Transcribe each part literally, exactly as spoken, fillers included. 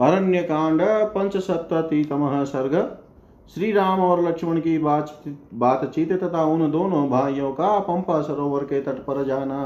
अरण्यकांड पंचसप्ततितमः सर्ग श्री राम और लक्ष्मण की बातचीत तथा उन दोनों भाइयों का पंपा सरोवर के तट पर जाना।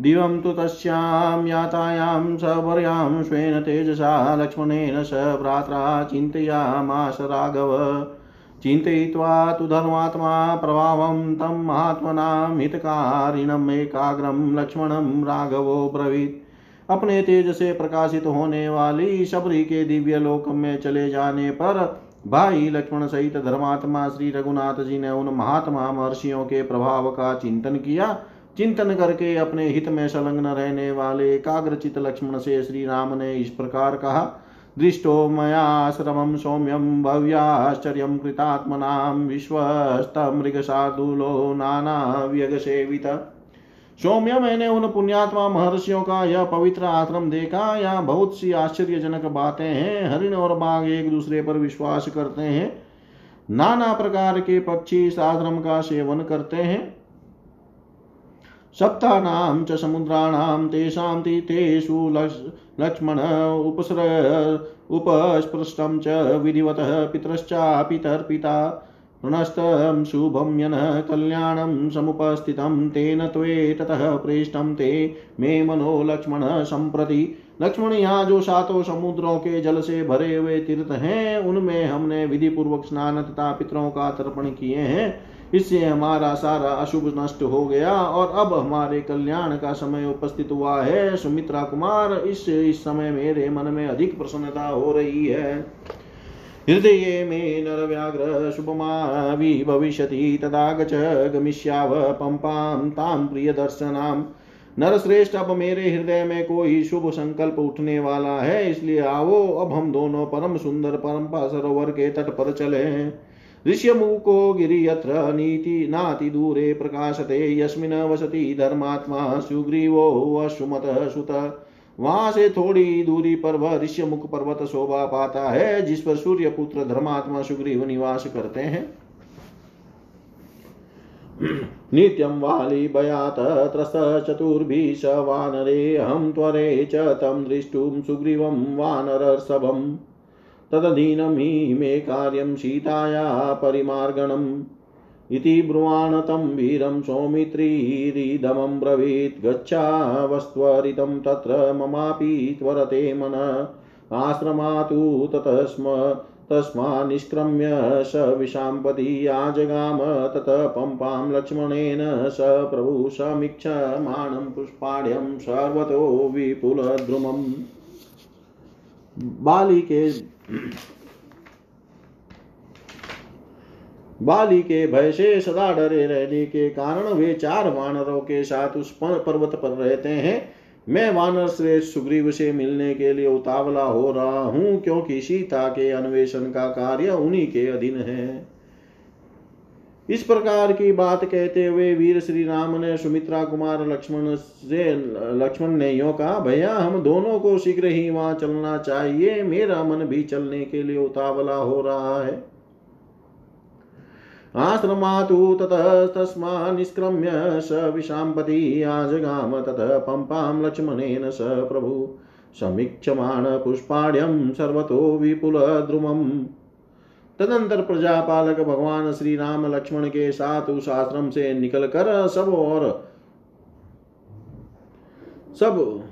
दिवं तु तस्यां यातायां सवर्यां श्वेन तेजसा लक्ष्मणेन स भ्रात्रा चिन्तयामास राघव। चिन्तयित्वा तु धर्मात्मा प्रभावं तं महात्मनां हितकारिणम् एकाग्रं लक्ष्मणं राघवो ब्रवीत्। अपने तेज से प्रकाशित होने वाली शबरी के दिव्य लोक में चले जाने पर भाई लक्ष्मण सहित धर्मात्मा श्री रघुनाथ जी ने उन महात्मा महर्षियों के प्रभाव का चिंतन किया। चिंतन करके अपने हित में संलग्न रहने वाले एकाग्रचित लक्ष्मण से श्री राम ने इस प्रकार कहा। दृष्टो मयाश्रमं सौम्यं भव्याश्चर्यं कृतात्मनां विश्वस्तम मृगशार्दूलो नाना व्यगसेवित। सौम्य, मैंने उन पुण्यात्मा महर्षियों का यह पवित्र आश्रम देखा। यहाँ बहुत सी आश्चर्यजनक बातें हैं। हरिण और बाघ एक दूसरे पर विश्वास करते हैं। नाना प्रकार के पक्षी इस आश्रम का सेवन करते हैं। सप्तानां च समुद्राणां तेषां तीर्थेषु लक्ष्मण उपस्र उपस्पृष्टं च विधिवतः पितरश्चापि तर्पिता प्रणस्तं शुभं यनः कल्याणं समुपस्थितं तेन त्वे ततः प्रेष्टं ते मे मनो लक्ष्मण सम्प्रति। लक्ष्मण, यहाँ जो सातों समुद्रों के जल से भरे हुए तीर्थ हैं उनमें हमने विधि पूर्वक स्नान तथा पितरों का तर्पण किए हैं। इससे हमारा सारा अशुभ नष्ट हो गया और अब हमारे कल्याण का समय उपस्थित हुआ है। सुमित्रा कुमार, इस इस समय मेरे मन में अधिक प्रसन्नता हो रही है। हृदय में नर व्याघ्र शुभमा विभविष्यति तदा गच गमिष्याव पंपां तां प्रिय दर्शनाम। नरश्रेष्ठ, अब मेरे हृदय में कोई शुभ संकल्प उठने वाला है, इसलिए आओ अब हम दोनों परम सुंदर पंपा सरोवर के तट पर चले। ऋष्यमुको गिरि यत्र नीति नाति दूरे प्रकाशते यस्मिन् वसति धर्मात्मा सुग्रीवो अश्वमतः सुत। वहां से थोड़ी दूरी पर वह ऋष्यमुख पर्वत शोभा पाता है जिस पर सूर्यपुत्र धर्मात्मा सुग्रीव निवास करते हैं। नित्यं वाली भयात त्रस्तः चतुर्भिः स वानरे अहं त्वरे च तं दृष्टुं सुग्रीवं वानरर्षभम् तदधीनं हि मे कार्यं सीताया परिमार्गणम् इति ब्रुवाण तं वीरं सौमित्रीरिदमं ब्रवीत्। गच्छावस्त्वरितं तत्र ममापि त्वरते मनः आश्रमातु ततः स्म तस्मात् निष्क्रम्य स विशाम्पति आजगाम ततः पम्पां लक्ष्मणेन स प्रभु समीक्षमाणं पुष्पाढ्यं सर्वतो विपुलद्रुमं। बाली के बाली के भय से सदा डरे रहने के कारण वे चार वानरों के साथ उस पर्वत पर रहते हैं। मैं वानर श्रेष्ठ सुग्रीव से मिलने के लिए उतावला हो रहा हूं, क्योंकि सीता के अन्वेषण का कार्य उन्हीं के अधीन है। इस प्रकार की बात कहते हुए वीर श्री राम ने सुमित्रा कुमार लक्ष्मण से लक्ष्मण ने यों कहा। भैया, हम दोनों को शीघ्र ही वहां चलना चाहिए। मेरा मन भी चलने के लिए उतावला हो रहा है। आश्रमातु ततः तस्मात् निष्क्रम्य स विशाम्पति आजगाम ततः पम्पां लक्ष्मणेन स प्रभु समीक्षमाण पुष्पाढ्यं सर्वतो विपुलद्रुमं। तदनंतर प्रजापालक भगवान श्री राम लक्ष्मण के साथ उस आश्रम से निकलकर सब और सब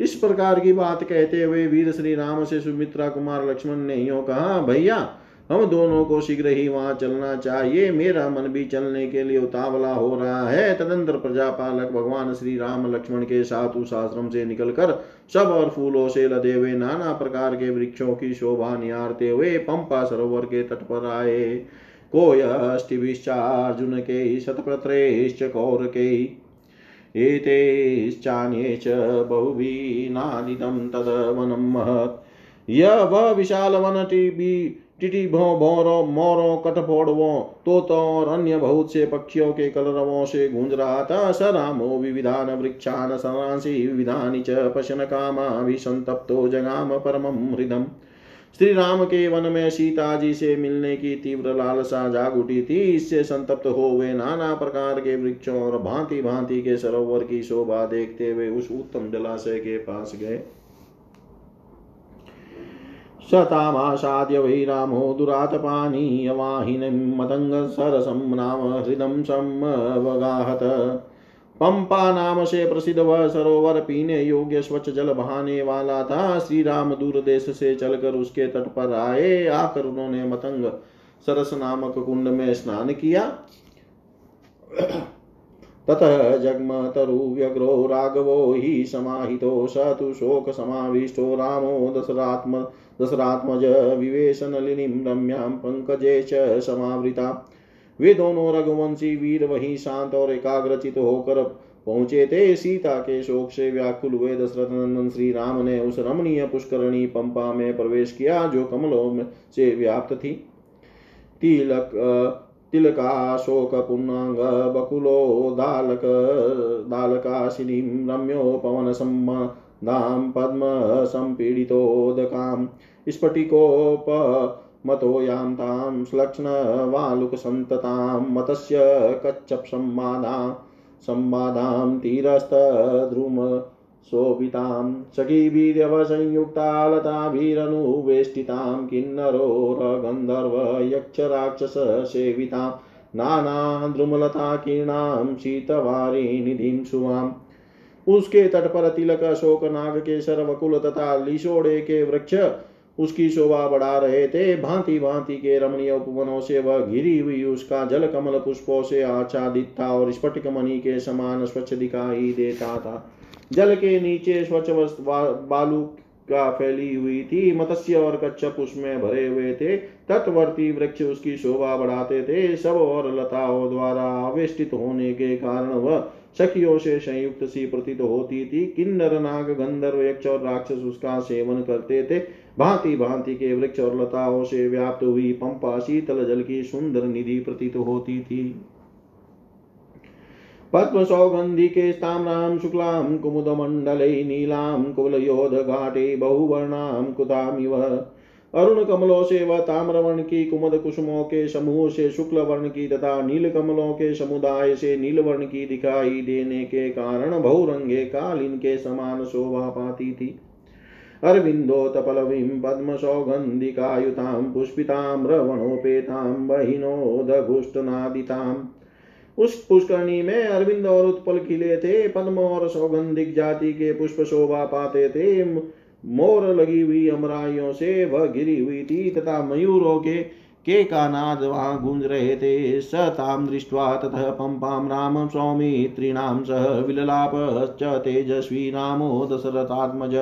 इस प्रकार की बात कहते हुए वीर श्री राम से सुमित्रा कुमार लक्ष्मण ने यों कहा। भैया, हम दोनों को शीघ्र ही वहां चलना चाहिए। मेरा मन भी चलने के लिए उतावला हो रहा है। तदंतर प्रजापालक भगवान श्री राम लक्ष्मण के साथ उस आश्रम से निकलकर सब और फूलों से लदे हुए नाना प्रकार के वृक्षों की शोभा निहारते हुए पंपा सरोवर के तट पर आए। कोयश्चिभिश्चार्जुन के शतपत्रेश्च कौरके एतेश्चान्ये च बहुभिः नादितं तद वनं महत्। यह वह विशाल वन टिटिभों भौरों मोरों कठफोड़वों तोतों और अन्य बहुत से पक्षियों के कलरवों से गूंज रहा था। स रामो विविधान वृक्षान सरांसी विविधानि च पश्यन् कामाभिसंतप्तो जगाम परमं हृदम्। श्री राम के वन में सीता जी से मिलने की तीव्र लालसा जाग उठी थी। इससे संतप्त हो हुए नाना प्रकार के वृक्षों और भांति भांति के सरोवर की शोभा देखते हुए उस उत्तम जलाशय के पास गए। शतामासाद्य वै रामो दुरातपानीयवाहिनीं मतंगसरसं नाम हृदं समवगाहत। पंपा नाम से प्रसिद्ध वह सरोवर पीने योग्य स्वच्छ जल बहाने वाला था। श्री राम दूर देश से चलकर उसके तट पर आए। आकर उन्होंने मतंग सरस नामक कुंड में स्नान किया। ततः जगमतरु व्यग्रो राघवो हि समाहितो स तु शोक समाविष्टो रामो दशरात्म दशरात्मज विवेशनलिनीं रम्यां पंकजे च समावृता। वे दोनों रघुवंशी वीर वहीं शांत और एकाग्रचित होकर पहुंचे थे। सीता के शोक से व्याकुल हुए दशरथ नंदन श्री राम ने उस रमणीय पुष्करणी पंपा में प्रवेश किया जो कमलों में से व्याप्त थी। तिलक तिलका शोक पुन्नांग बकुलो दालक दालकाशिनी रम्यो पवन सम्मादां पद्म संपीडितो दकाम स्फटिकोप मतो यां तां श्लक्ष्णवालुकसन्ततां मतस्य कच्छप सम्मादां सम्मादां तीरस्थद्रुमशोभितां सखीभिर्वसंयुक्ता लताभिरनुवेष्टितां किन्नरोरगन्धर्वयक्षराक्षससेवितां नानाद्रुमलताकीर्णां शीतवारिनिधिं शुभाम्। उसके तट पर तिलक अशोक नाग के सर्वकुल तथा लिशोड़े के वृक्ष उसकी शोभा बढ़ा रहे थे। भांति भांति के रमणीय उपवनों से वह घिरी हुई उसका जल कमल पुष्पों से आच्छादित था और स्फटिक मणि के समान स्वच्छ दिखाई देता था। जल के नीचे स्वच्छ वस्त्र बालू का फैली हुई थी। मत्स्य और कच्छप उसमें भरे हुए थे। तटवर्ती वृक्ष उसकी शोभा बढ़ाते थे। सब और लताओं द्वारा आवेष्टित होने के कारण वह सखियों से संयुक्त सी प्रतीत होती थी। किन्नर नाग गंधर्व यक्ष और राक्षस उसका सेवन करते थे। भांति भांति के वृक्ष और लताओं से व्याप्त हुई पंपा शीतल जल की सुंदर निधि प्रतीत होती थी। पद्म सौगंधि के ताम्रां शुक्लां कुमुदमंडले नीलां कुलयोध घाटे बहुवर्णां कुतामिव। अरुण कमलों से वह ताम्रवर्ण की कुमुद कुसुमों के समूह से शुक्ल वर्ण की तथा नील कमलों के समुदाय से नीलवर्ण की दिखाई देने के कारण बहुरंगे कालीन के समान शोभा पाती थी। अरविंदोत्पलवीं पद्मसौगन्धिकायुतां पुष्पितां रवणोपेतां बहिनोदघुष्टनादितां। उस पुष्करणी में अरविंद और उत्पल खिले थे। पद्म और सौगंधिक जाति के पुष्प शोभा पाते थे। मोर लगी हुई अमराइयों से वह घिरी हुई थी तथा मयूरों के के का नाद वहां गूंज रहे थे। सताम दृष्ट्वा ततः पंपाम राम सौमित्रिणाम सह विललाप च तेजस्वी रामो दशरथात्मज।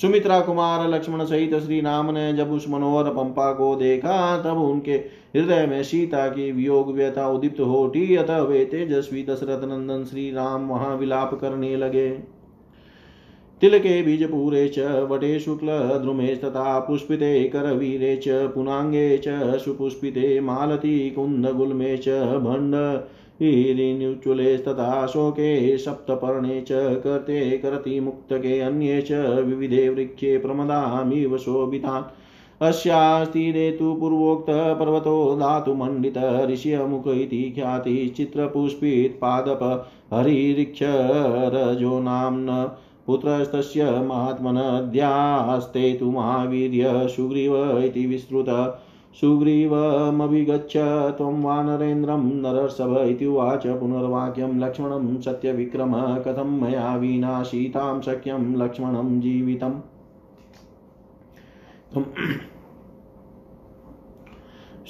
सुमित्रा कुमार लक्ष्मण सहित श्री राम ने जब उस मनोहर पंपा को देखा तब उनके हृदय में सीता की वियोग व्यथा उदीप्त हो उठी। अतः वे तेजस्वी दशरथ नंदन श्री राम वहां विलाप करने लगे। तिलके बीजपूरे च वटे शुक्ल द्रुमे तथा पुष्पिते करवीरे च पुनांगे च सुपुष्पिते मालती कुंदगुल्मे च भंड हीरिन्युचुले तथा शोके सप्तपर्णे च कर्ते करति मुक्तके अन्ये च विविधे वृक्षे प्रमदामिव शोभितान्। अस्यास्तीरे तु पूर्वोक्त पर्वतो धातुमण्डित ऋष्यमुख इति ख्याति चित्रपुष्पित पादप हरिरिक्ष रजो नाम्न पुत्रस्तस्य महात्मनद्यास्ते तु महावीर्य सुग्रीव इति विस्तृत। सुग्रीवमभिगच्छ त्वं वानरेन्द्रं नरर्षभ इति उवाच पुनर्वाक्यं लक्ष्मणं सत्यविक्रम कथं मया विना सीतां शक्यं लक्ष्मणं जीवितं।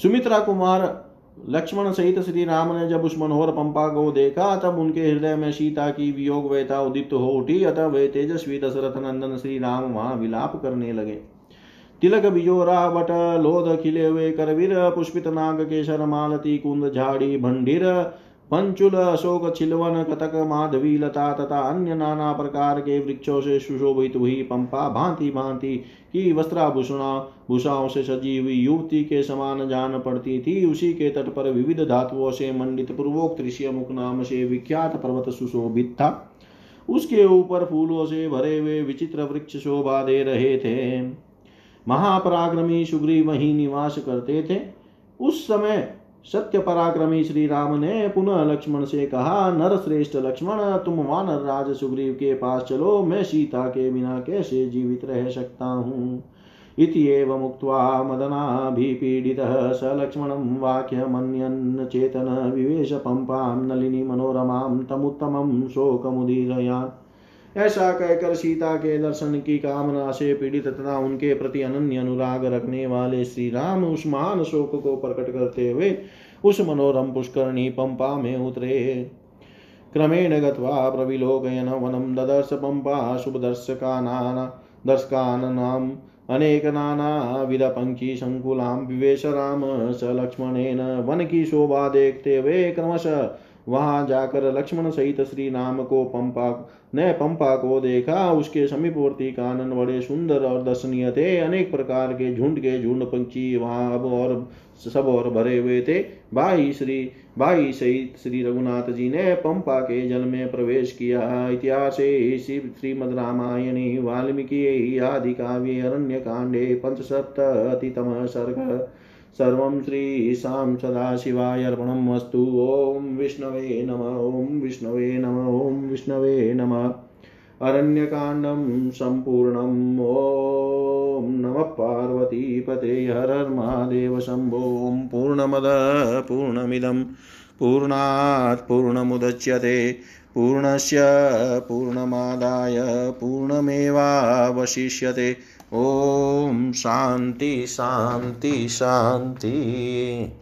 सुमित्रा कुमार लक्ष्मण सहित श्री राम ने जब उस मनोहर पंपा को देखा तब उनके हृदय में सीता की वियोग व्यथा उदीप्त हो उठी। अतः वे तेजस्वी दशरथ नंदन श्री राम वहां विलाप करने लगे। तिलक बिजोरा वट लोध खिले हुए करवीर पुष्पित नाग केशर मालती कुंद झाड़ी भंडीर पंचुल अशोक छिलवन कतक माधवी लता तथा अन्य नाना प्रकार के वृक्षों से सुशोभित हुई पंपा भांति भांति की वस्त्राभूषणा भूषाओं से सजी हुई युवती के समान जान पड़ती थी। उसी के तट पर विविध धातुओं से मंडित पूर्वोक्त ऋष्यमुख नाम से विख्यात पर्वत सुशोभित था। उसके ऊपर फूलों से भरे हुए विचित्र वृक्ष शोभा दे रहे थे। महापराक्रमी सुग्रीव वहीं निवास करते थे। उस समय सत्य पराक्रमी श्री राम ने पुनः लक्ष्मण से कहा, नरश्रेष्ठ लक्ष्मण, तुम वानर राज सुग्रीव के पास चलो। मैं सीता के बिना कैसे जीवित रह सकता हूँ। इति एवम् उक्त्वा मदनाभिपीडितः स लक्ष्मणं वाक्यमन्यन् चेतन विवेश पम्पां नलिनी मनोरमां तमुत्तमं शोकमुदीरयान्। ऐसा कहकर सीता के दर्शन की कामना से पीड़ित तथा उनके प्रति अनन्य अनुराग रखने वाले श्री राम उस महान शोक को प्रकट करते हुए उस मनोरम पुष्करणी पंपा में उतरे। क्रमेण गत्वा प्रविलोकयन वनं ददर्श पंपा शुभदर्शकानां दर्शकानाम् अनेक नाना विध पंखी संकुलां विवेश राम स लक्ष्मणेन। वन की शोभा देखते हुए क्रमशः वहां जाकर लक्ष्मण सहित श्री राम को पंपा ने पंपा को देखा। उसके समीपवर्ती कानन बड़े सुंदर और दर्शनीय थे। अनेक प्रकार के झुंड के झुंड पंछी वहां अब और सब और भरे हुए थे। भाई श्री भाई सहित श्री रघुनाथ जी ने पंपा के जल में प्रवेश किया। इतिहासे श्रीमद् रामायणे वाल्मीकि आदि काव्ये अरण्य कांडे पंचसप्ततितम सर्ग। सर्वं श्रीशां सदाशिवाय अर्पणमस्तु। ओम विष्णवे नमः। ओम विष्णवे नमः। ओम विष्णवे नमः। अरण्यकाण्डं संपूर्णं। ओम नमः पार्वतीपते। हर हर महादेव शंभो। ओम पूर्णमदः पूर्णमिदं पूर्णात् पूर्णमुदच्यते पूर्णस्य पूर्णमादाय पूर्णमेवावशिष्यते। ओम शांति शांति शांति।